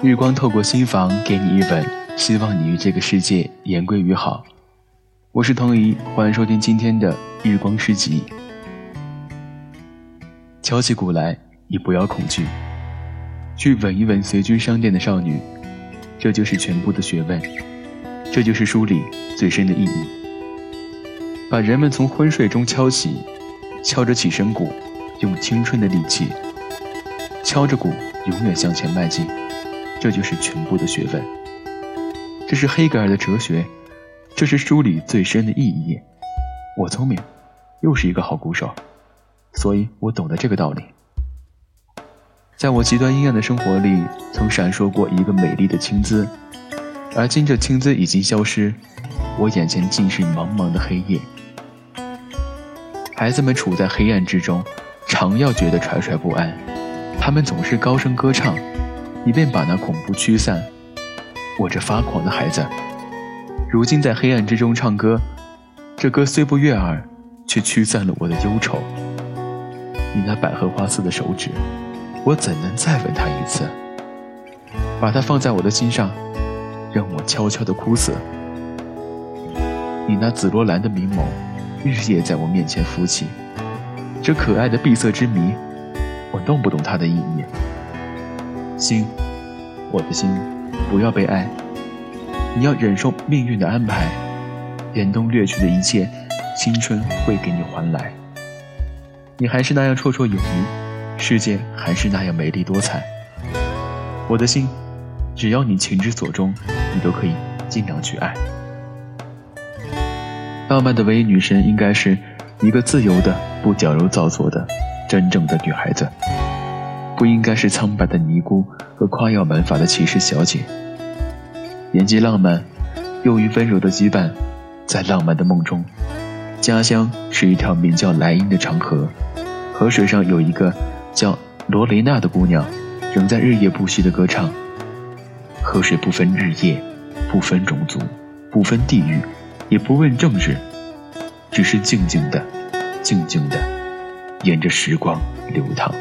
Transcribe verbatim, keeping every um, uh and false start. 日光透过心房给你一吻，希望你与这个世界言归于好。我是童怡，欢迎收听今天的日光诗集。敲起鼓来，你不要恐惧，去吻一吻随军商店的少女，这就是全部的学问，这就是书里最深的意义。把人们从昏睡中敲起，敲着起身鼓，用青春的力气，敲着鼓永远向前迈进，这就是全部的学问，这是黑格尔的哲学，这是书里最深的意义。我聪明，又是一个好鼓手，所以我懂得这个道理。在我极端阴暗的生活里，曾闪烁过一个美丽的青姿，而今这青姿已经消失，我眼前尽是茫茫的黑夜。孩子们处在黑暗之中，常要觉得惴惴不安，他们总是高声歌唱，以便把那恐怖驱散。我这发狂的孩子，如今在黑暗之中唱歌，这歌虽不悦耳，却驱散了我的忧愁。你那百合花似的手指，我怎能再吻它一次？把它放在我的心上，让我悄悄地哭死。你那紫罗兰的明眸，日夜在我面前浮起，这可爱的闭塞之谜，我弄不懂它的意义。心，我的心，不要被爱，你要忍受命运的安排，严冬掠去的一切，青春会给你还来。你还是那样绰绰有余，世界还是那样美丽多彩。我的心，只要你情之所钟，你都可以尽量去爱。浪漫的唯一女神应该是一个自由的、不矫揉造作的、真正的女孩子。不应该是苍白的尼姑和夸耀门阀的骑士小姐。言既浪漫，又于温柔的羁绊，在浪漫的梦中，家乡是一条名叫莱茵的长河，河水上有一个叫罗雷娜的姑娘，仍在日夜不息的歌唱。河水不分日夜，不分种族，不分地域，也不问政治，只是静静的，静静的，沿着时光流淌。